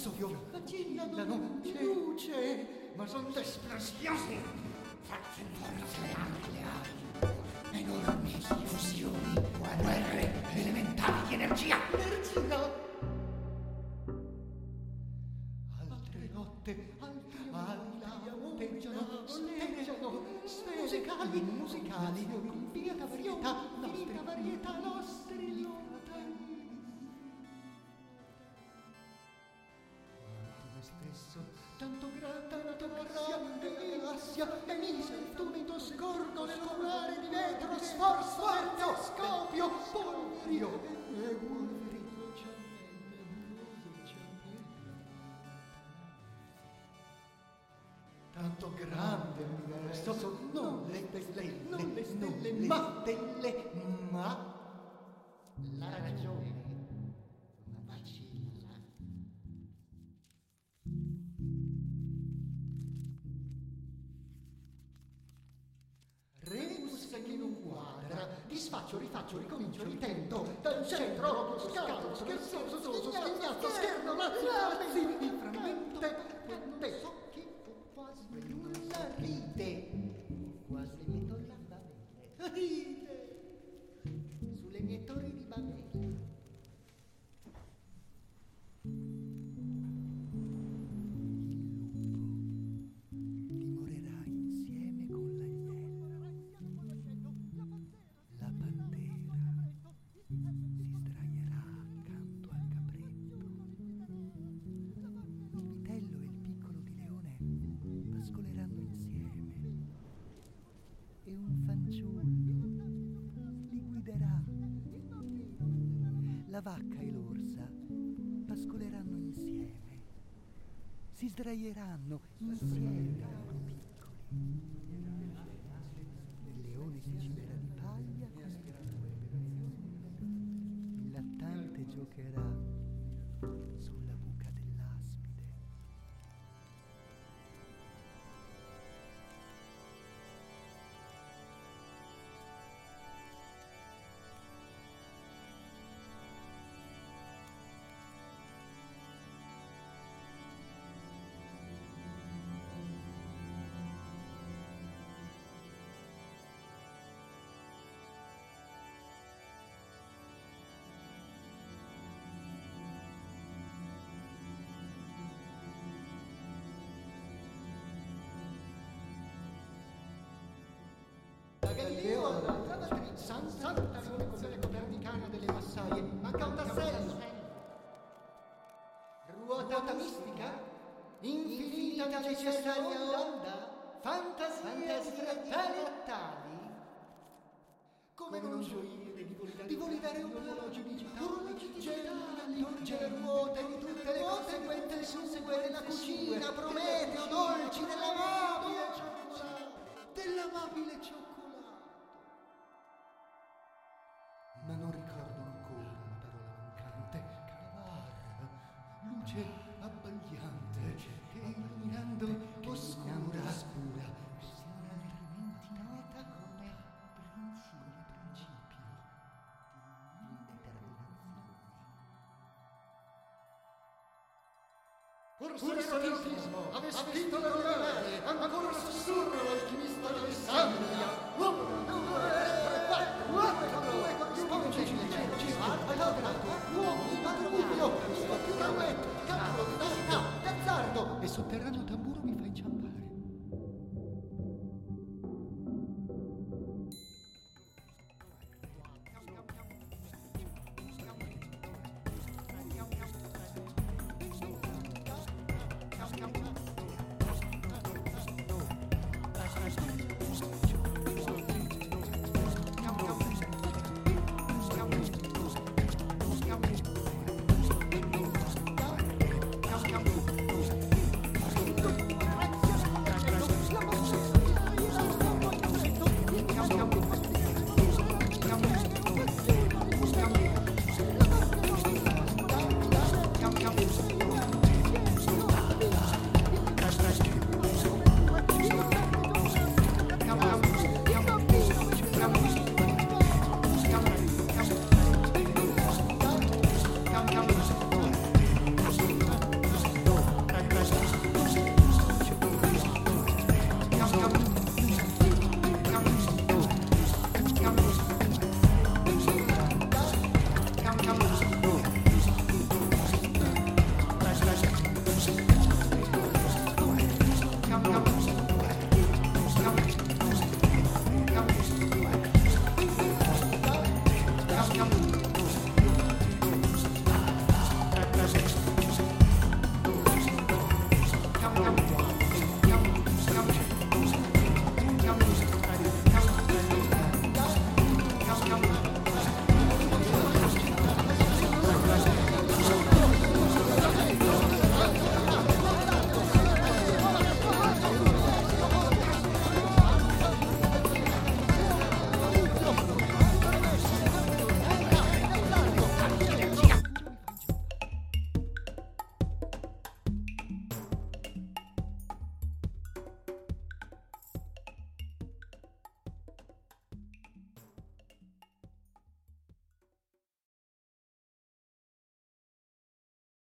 Soffiano di luce, ma sono esplosioni, fatte forse anche enormi fusioni, guerre, elementari di energia. Altre notte, musicali, infinita varietà, nostri tanto grande, tanto grande galassia, e mise il tumito scorgo nel lunare di vetro, sforzo e scopio, polverio e guerrino ciannelle, buio ciannelle. Tanto grande l'universo, non delle stelle, non le stelle, ma delle, ma la ragione. Disfaccio, rifaccio, ricomincio, ritento, dal centro, robo, scarto, scherzoso, schernato, scherno, lazzarezzi, il frammento, quando so che quasi nulla ride, quasi mi torna a Babele, ride, sulle mie torri di Babele. La vacca e l'orsa pascoleranno insieme, si sdraieranno insieme, piccoli. Il leone si cimerà di paglia con le grattuelle, il lattante giocherà sulla buca dell'aspide. Io all'altra santa come le copernicane delle massaie, manca un tassello, ruota mistica, infinita necessaria onda, fantasia tali e tali, come non gioire di volitare un orologio digitale, torcere ruote di tutte le conseguenze, il sussegue della cucina, Prometeo, dolci dell'amabile cioccolata. Ma non ricordo ancora la parola mancante, cavar, luce abbagliante, che illuminando oscura, sembra altrimenti nota come principio di indeterminazione. Orsotismo aveva spinto le romane, ancora sussurro l'alchimista di Alessandria.